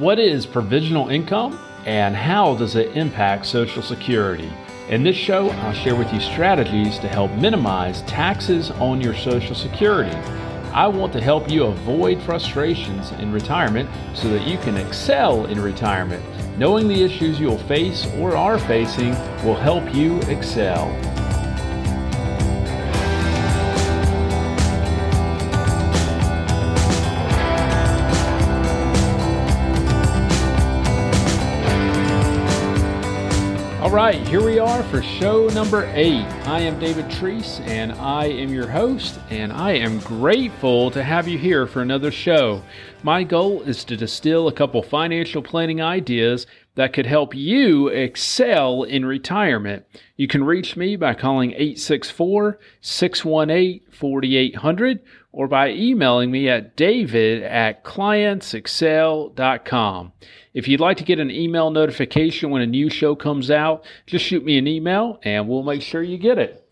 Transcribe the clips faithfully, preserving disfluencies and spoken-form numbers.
What is provisional income and how does it impact Social Security? In this show, I'll share with you strategies to help minimize taxes on your Social Security. I want to help you avoid frustrations in retirement so that you can excel in retirement. Knowing the issues you'll face or are facing will help you excel. All right, here we are for show number eight. I am David Treese, and I am your host, and I am grateful to have you here for another show. My goal is to distill a couple financial planning ideas that could help you excel in retirement. You can reach me by calling eight six four, six one eight, four eight zero zero or by emailing me at david at clients excel dot com. If you'd like to get an email notification when a new show comes out, just shoot me an email and we'll make sure you get it.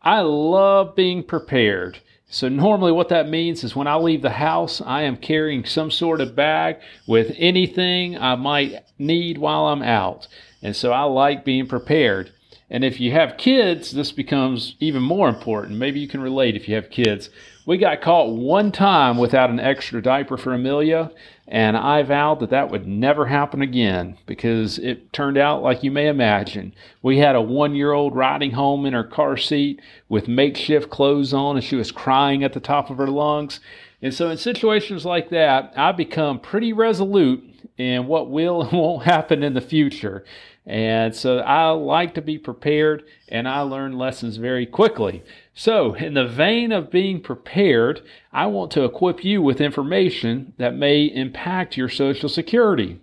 I love being prepared. So normally what that means is when I leave the house, I am carrying some sort of bag with anything I might need while I'm out. And so I like being prepared. And if you have kids, this becomes even more important. Maybe you can relate if you have kids. We got caught one time without an extra diaper for Amelia, and I vowed that that would never happen again because it turned out like you may imagine. We had a one-year-old riding home in her car seat with makeshift clothes on, and she was crying at the top of her lungs. And so in situations like that, I become pretty resolute in what will and won't happen in the future. And so I like to be prepared, and I learn lessons very quickly. So in the vein of being prepared, I want to equip you with information that may impact your Social Security.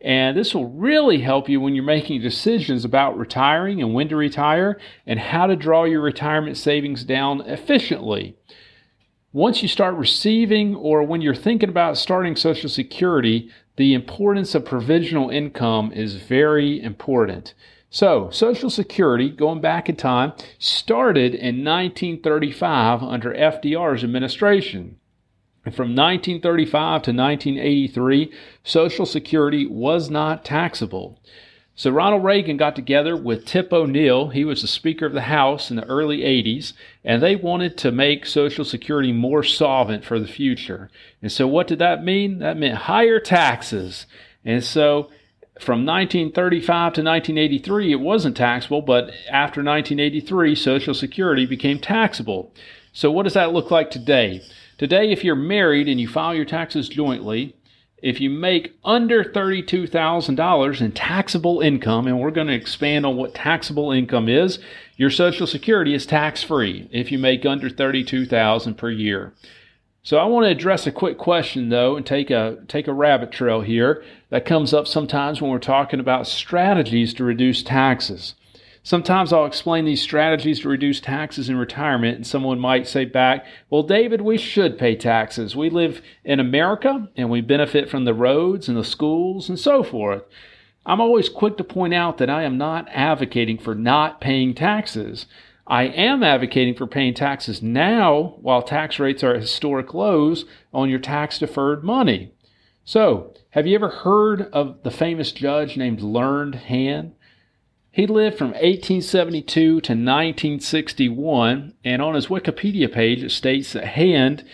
And this will really help you when you're making decisions about retiring and when to retire and how to draw your retirement savings down efficiently. Once you start receiving or when you're thinking about starting Social Security, the importance of provisional income is very important. So, Social Security, going back in time, started in nineteen thirty-five under F D R's administration. And from nineteen thirty-five to nineteen eighty-three, Social Security was not taxable. So Ronald Reagan got together with Tip O'Neill. He was the Speaker of the House in the early eighties, and they wanted to make Social Security more solvent for the future. And so what did that mean? That meant higher taxes. And so from nineteen thirty-five to nineteen eighty-three, it wasn't taxable, but after nineteen eighty-three, Social Security became taxable. So what does that look like today? Today, if you're married and you file your taxes jointly, if you make under thirty-two thousand dollars in taxable income, and we're going to expand on what taxable income is, your Social Security is tax-free if you make under thirty-two thousand dollars per year. So I want to address a quick question, though, and take a take a rabbit trail here that comes up sometimes when we're talking about strategies to reduce taxes. Sometimes I'll explain these strategies to reduce taxes in retirement, and someone might say back, well, David, we should pay taxes. We live in America, and we benefit from the roads and the schools and so forth. I'm always quick to point out that I am not advocating for not paying taxes. I am advocating for paying taxes now while tax rates are at historic lows on your tax-deferred money. So, have you ever heard of the famous judge named Learned Hand? He lived from eighteen seventy-two to nineteen sixty-one, and on his Wikipedia page it states that Hand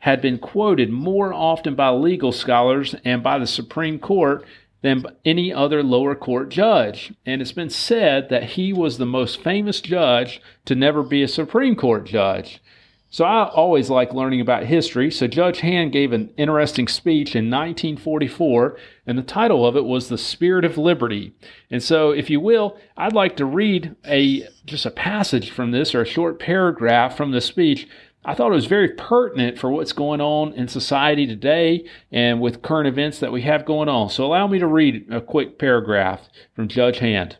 had been quoted more often by legal scholars and by the Supreme Court than any other lower court judge. And it's been said that he was the most famous judge to never be a Supreme Court judge. So I always like learning about history, so Judge Hand gave an interesting speech in nineteen forty-four, and the title of it was The Spirit of Liberty. And so, if you will, I'd like to read a just a passage from this, or a short paragraph from the speech. I thought it was very pertinent for what's going on in society today and with current events that we have going on. So allow me to read a quick paragraph from Judge Hand.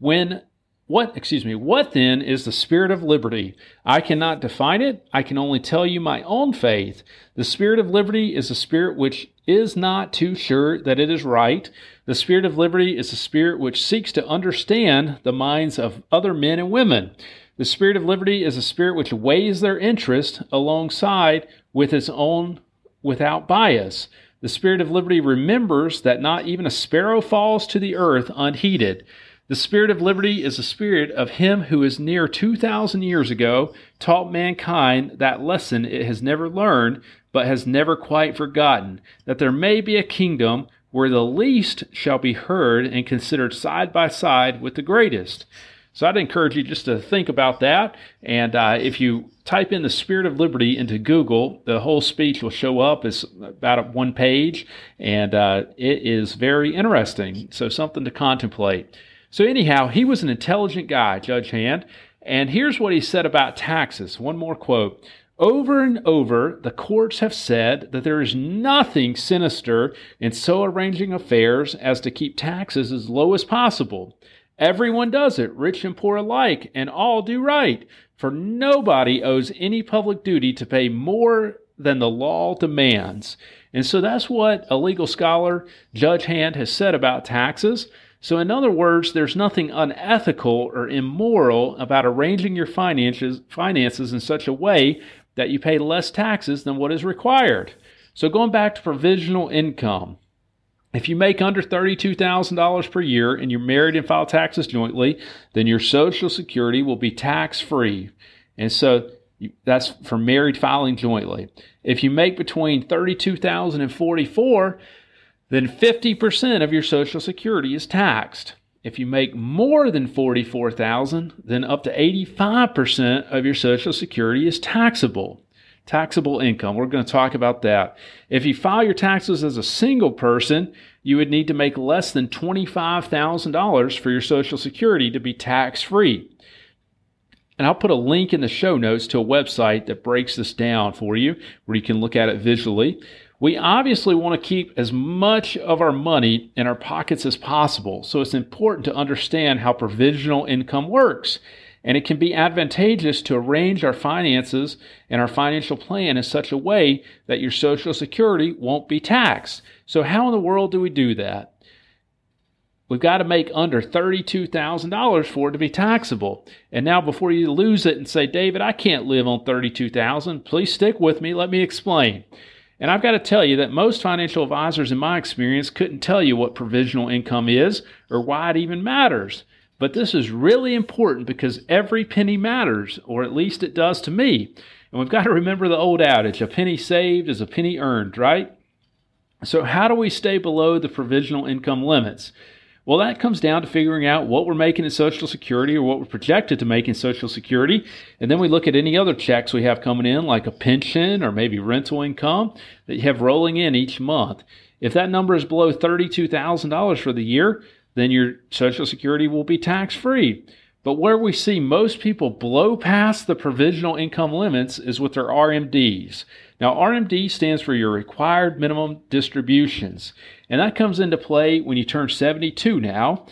When What, excuse me, what then is the spirit of liberty? I cannot define it. I can only tell you my own faith. The spirit of liberty is a spirit which is not too sure that it is right. The spirit of liberty is a spirit which seeks to understand the minds of other men and women. The spirit of liberty is a spirit which weighs their interest alongside with its own without bias. The spirit of liberty remembers that not even a sparrow falls to the earth unheeded. The spirit of liberty is the spirit of him who is near two thousand years ago, taught mankind that lesson it has never learned, but has never quite forgotten, that there may be a kingdom where the least shall be heard and considered side by side with the greatest. So I'd encourage you just to think about that. And uh, if you type in the Spirit of Liberty into Google, the whole speech will show up. It's about one page, and uh, it is very interesting. So something to contemplate. So anyhow, he was an intelligent guy, Judge Hand. And here's what he said about taxes. One more quote. Over and over, the courts have said that there is nothing sinister in so arranging affairs as to keep taxes as low as possible. Everyone does it, rich and poor alike, and all do right, for nobody owes any public duty to pay more than the law demands. And so that's what a legal scholar, Judge Hand, has said about taxes. So in other words, there's nothing unethical or immoral about arranging your finances, finances in such a way that you pay less taxes than what is required. So going back to provisional income. If you make under thirty-two thousand dollars per year and you're married and file taxes jointly, then your Social Security will be tax-free. And so that's for married filing jointly. If you make between thirty-two thousand dollars and forty-four thousand dollars, then fifty percent of your Social Security is taxed. If you make more than forty-four thousand dollars, then up to eighty-five percent of your Social Security is taxable. Taxable income. We're going to talk about that. If you file your taxes as a single person, you would need to make less than twenty-five thousand dollars for your Social Security to be tax-free. And I'll put a link in the show notes to a website that breaks this down for you, where you can look at it visually. We obviously want to keep as much of our money in our pockets as possible, so it's important to understand how provisional income works. And it can be advantageous to arrange our finances and our financial plan in such a way that your Social Security won't be taxed. So how in the world do we do that? We've got to make under thirty-two thousand dollars for it to be taxable. And now before you lose it and say, David, I can't live on thirty-two thousand dollars, please stick with me. Let me explain. And I've got to tell you that most financial advisors in my experience couldn't tell you what provisional income is or why it even matters. But this is really important because every penny matters, or at least it does to me. And we've got to remember the old adage, a penny saved is a penny earned, right? So how do we stay below the provisional income limits? Well, that comes down to figuring out what we're making in Social Security or what we're projected to make in Social Security. And then we look at any other checks we have coming in, like a pension or maybe rental income that you have rolling in each month. If that number is below thirty-two thousand dollars for the year, then your Social Security will be tax-free. But where we see most people blow past the provisional income limits is with their R M Ds. Now, R M D stands for your required minimum distributions. And that comes into play when you turn seventy-two now.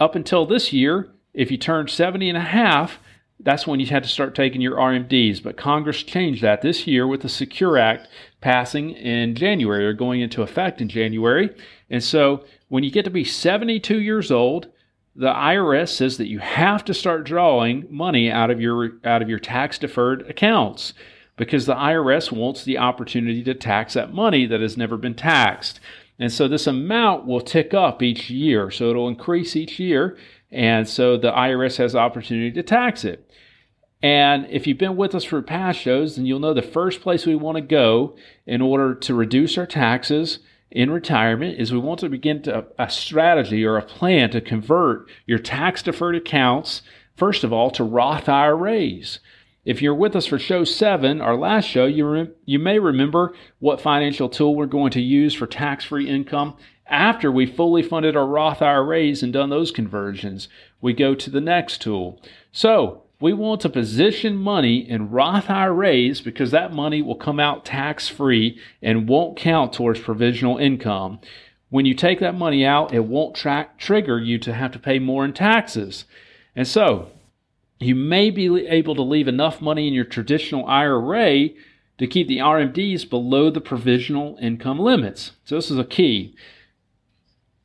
Up until this year, if you turn seventy and a half, that's when you had to start taking your R M Ds. But Congress changed that this year with the SECURE Act passing in January or going into effect in January. And so when you get to be seventy-two years old, the I R S says that you have to start drawing money out of your out of your tax-deferred accounts because the I R S wants the opportunity to tax that money that has never been taxed. And so this amount will tick up each year. So it'll increase each year. And so the I R S has the opportunity to tax it. And if you've been with us for past shows, then you'll know the first place we want to go in order to reduce our taxes in retirement is we want to begin to a strategy or a plan to convert your tax-deferred accounts, first of all, to Roth I R As. If you're with us for show seven, our last show, you rem- you may remember what financial tool we're going to use for tax-free income after we fully funded our Roth I R As and done those conversions. We go to the next tool. So we want to position money in Roth I R As because that money will come out tax-free and won't count towards provisional income. When you take that money out, it won't tra- trigger you to have to pay more in taxes. And so you may be able to leave enough money in your traditional I R A to keep the R M Ds below the provisional income limits. So this is a key.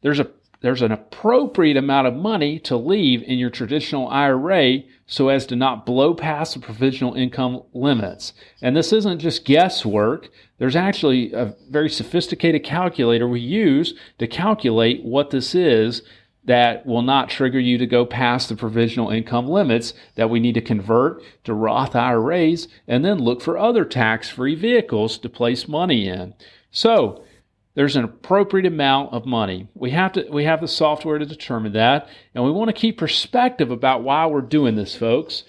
There's a there's an appropriate amount of money to leave in your traditional I R A so as to not blow past the provisional income limits. And this isn't just guesswork. There's actually a very sophisticated calculator we use to calculate what this is that will not trigger you to go past the provisional income limits that we need to convert to Roth I R As and then look for other tax-free vehicles to place money in. So there's an appropriate amount of money. We have to we have the software to determine that, and we want to keep perspective about why we're doing this, folks.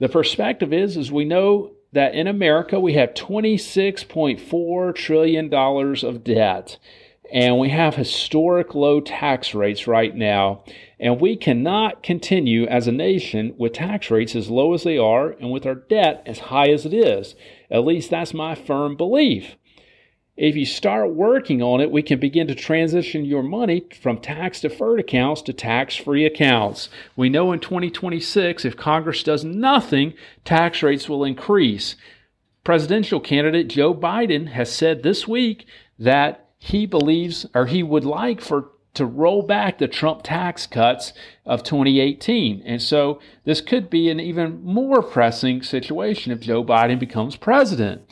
The perspective is, is we know that in America we have twenty-six point four trillion dollars of debt, and we have historic low tax rates right now, and we cannot continue as a nation with tax rates as low as they are and with our debt as high as it is. At least that's my firm belief. If you start working on it, we can begin to transition your money from tax-deferred accounts to tax-free accounts. We know in twenty twenty-six, if Congress does nothing, tax rates will increase. Presidential candidate Joe Biden has said this week that he believes, or he would like for to roll back the Trump tax cuts of twenty eighteen. And so this could be an even more pressing situation if Joe Biden becomes president.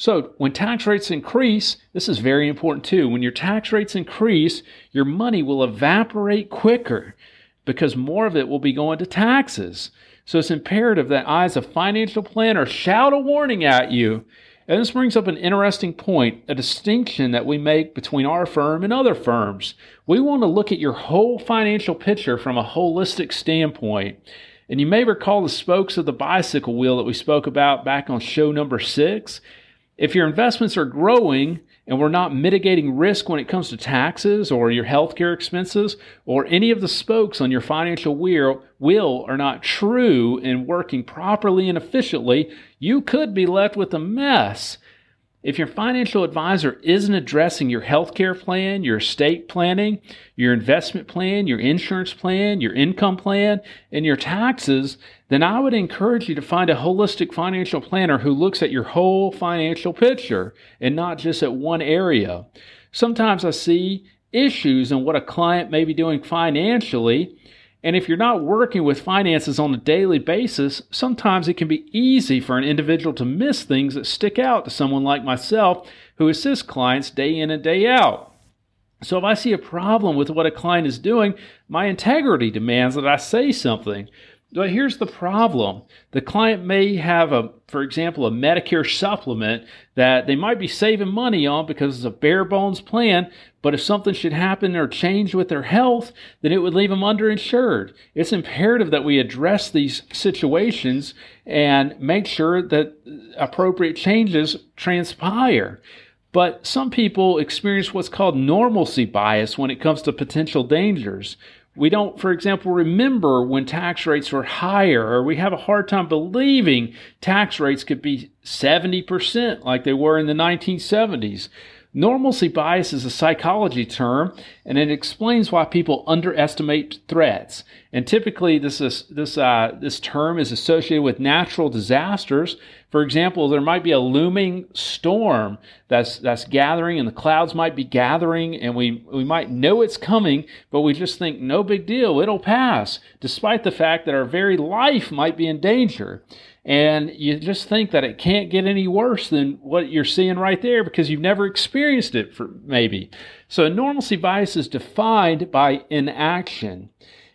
So when tax rates increase, this is very important too. When your tax rates increase, your money will evaporate quicker because more of it will be going to taxes. So it's imperative that I, as a financial planner, shout a warning at you. And this brings up an interesting point, a distinction that we make between our firm and other firms. We want to look at your whole financial picture from a holistic standpoint. And you may recall the spokes of the bicycle wheel that we spoke about back on show number six. If your investments are growing and we're not mitigating risk when it comes to taxes or your healthcare expenses or any of the spokes on your financial wheel, wheel are not true and working properly and efficiently, you could be left with a mess. If your financial advisor isn't addressing your healthcare plan, your estate planning, your investment plan, your insurance plan, your income plan, and your taxes, then I would encourage you to find a holistic financial planner who looks at your whole financial picture and not just at one area. Sometimes I see issues in what a client may be doing financially, and if you're not working with finances on a daily basis, sometimes it can be easy for an individual to miss things that stick out to someone like myself who assists clients day in and day out. So if I see a problem with what a client is doing, my integrity demands that I say something. But here's the problem. The client may have, a, for example, a Medicare supplement that they might be saving money on because it's a bare bones plan, but if something should happen or change with their health, then it would leave them underinsured. It's imperative that we address these situations and make sure that appropriate changes transpire. But some people experience what's called normalcy bias when it comes to potential dangers. We don't, for example, remember when tax rates were higher, or we have a hard time believing tax rates could be seventy percent like they were in the nineteen seventies. Normalcy bias is a psychology term, and it explains why people underestimate threats. And typically, this is, this uh, this term is associated with natural disasters. For example, there might be a looming storm that's that's gathering, and the clouds might be gathering, and we, we might know it's coming, but we just think, no big deal, it'll pass, despite the fact that our very life might be in danger. And you just think that it can't get any worse than what you're seeing right there because you've never experienced it for maybe. So normalcy bias is defined by inaction.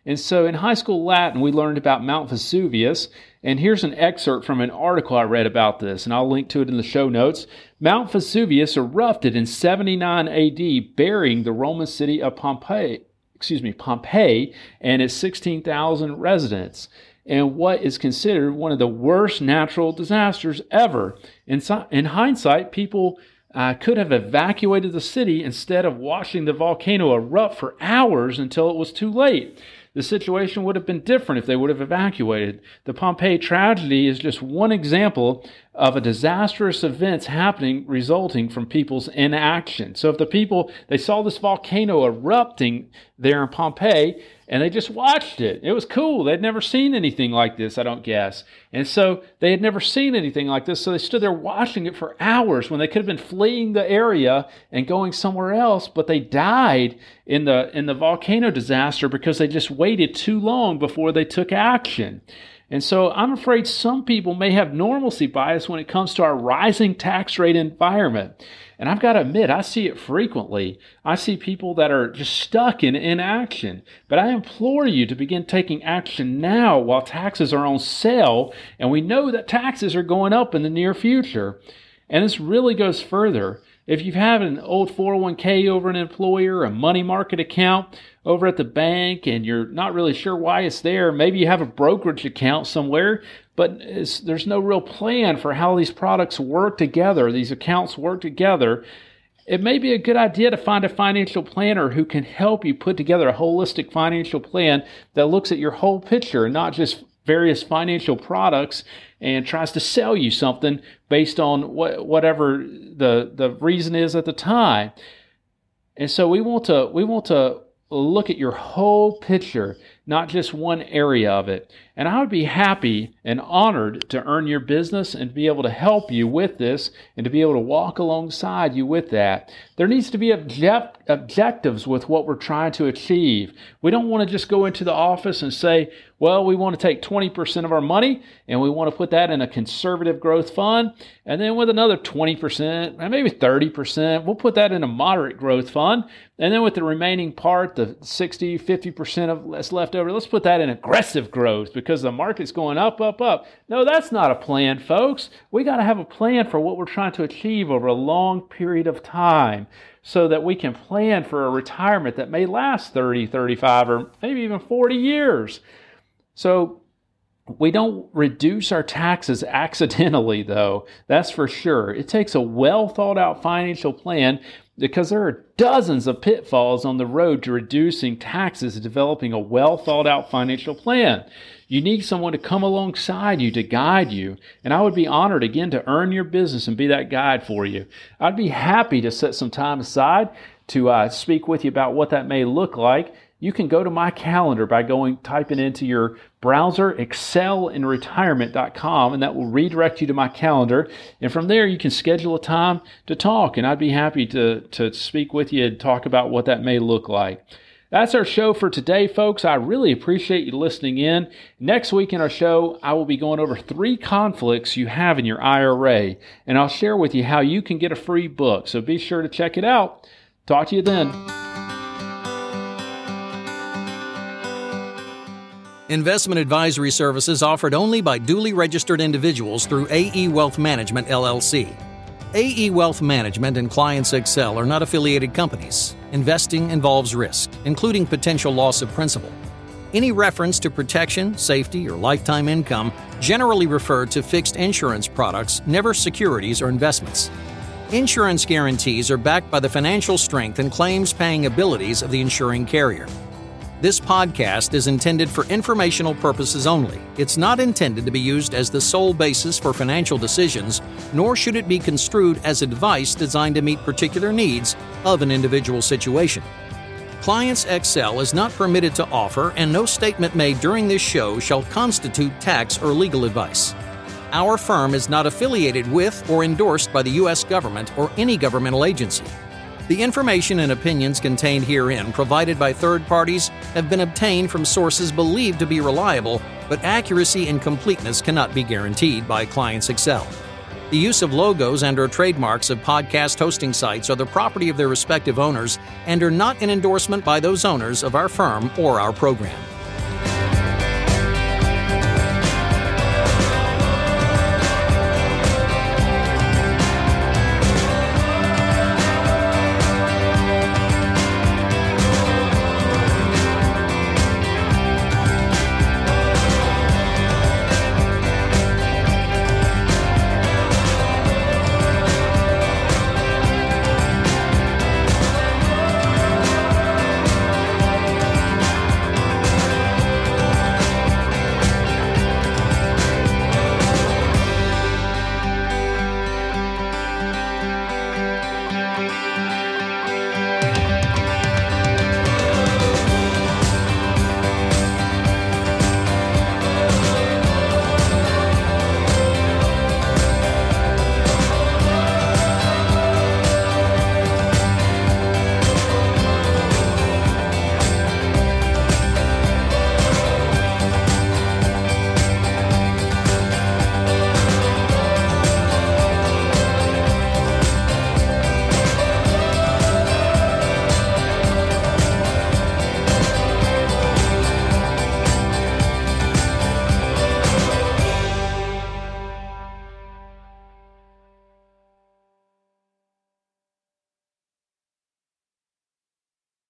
And so in high school Latin, we learned about Mount Vesuvius. And here's an excerpt from an article I read about this, and I'll link to it in the show notes. Mount Vesuvius erupted in seventy-nine A D, burying the Roman city of Pompeii, excuse me, Pompeii and its sixteen thousand residents. And what is considered one of the worst natural disasters ever. In, so, in hindsight, people uh, could have evacuated the city instead of watching the volcano erupt for hours until it was too late. The situation would have been different if they would have evacuated. The Pompeii tragedy is just one example of a disastrous events happening resulting from people's inaction. So if the people, they saw this volcano erupting, there in Pompeii, and they just watched it. It was cool. They'd never seen anything like this, I don't guess. And so they had never seen anything like this, so they stood there watching it for hours when they could have been fleeing the area and going somewhere else, but they died in the in the volcano disaster because they just waited too long before they took action. And so I'm afraid some people may have normalcy bias when it comes to our rising tax rate environment. And I've got to admit, I see it frequently. I see people that are just stuck in inaction. But I implore you to begin taking action now while taxes are on sale. And we know that taxes are going up in the near future. And this really goes further. If you have an old four oh one k over an employer, a money market account over at the bank, and you're not really sure why it's there, maybe you have a brokerage account somewhere, but it's, there's no real plan for how these products work together, these accounts work together, it may be a good idea to find a financial planner who can help you put together a holistic financial plan that looks at your whole picture and not just various financial products and tries to sell you something based on what, whatever the the reason is at the time. And so we want to we want to look at your whole picture, not just one area of it. And I would be happy and honored to earn your business and be able to help you with this and to be able to walk alongside you with that. There needs to be object- objectives with what we're trying to achieve. We don't want to just go into the office and say, well, we want to take twenty percent of our money and we want to put that in a conservative growth fund. And then with another twenty percent and maybe thirty percent, we'll put that in a moderate growth fund. And then with the remaining part, the sixty, fifty percent of that's left over, let's put that in aggressive growth because the market's going up, up, up. No, that's not a plan, folks. We got to have a plan for what we're trying to achieve over a long period of time so that we can plan for a retirement that may last thirty, thirty-five, or maybe even forty years. So we don't reduce our taxes accidentally, though. That's for sure. It takes a well-thought-out financial plan because there are dozens of pitfalls on the road to reducing taxes and developing a well-thought-out financial plan. You need someone to come alongside you, to guide you. And I would be honored, again, to earn your business and be that guide for you. I'd be happy to set some time aside to uh, speak with you about what that may look like. You can go to my calendar by going typing into your browser excel in retirement dot com, and that will redirect you to my calendar. And from there, you can schedule a time to talk, and I'd be happy to, to speak with you and talk about what that may look like. That's our show for today, folks. I really appreciate you listening in. Next week in our show, I will be going over three conflicts you have in your I R A, and I'll share with you how you can get a free book. So be sure to check it out. Talk to you then. Investment advisory services offered only by duly registered individuals through A E Wealth Management, L L C. A E Wealth Management and ClientsXcel are not affiliated companies. Investing involves risk, including potential loss of principal. Any reference to protection, safety, or lifetime income generally refer to fixed insurance products, never securities or investments. Insurance guarantees are backed by the financial strength and claims-paying abilities of the insuring carrier. This podcast is intended for informational purposes only. It's not intended to be used as the sole basis for financial decisions, nor should it be construed as advice designed to meet particular needs of an individual situation. ClientsXcel is not permitted to offer, and no statement made during this show shall constitute tax or legal advice. Our firm is not affiliated with or endorsed by the U S government or any governmental agency. The information and opinions contained herein provided by third parties have been obtained from sources believed to be reliable, but accuracy and completeness cannot be guaranteed by ClientsXcel. The use of logos and or trademarks of podcast hosting sites are the property of their respective owners and are not an endorsement by those owners of our firm or our program.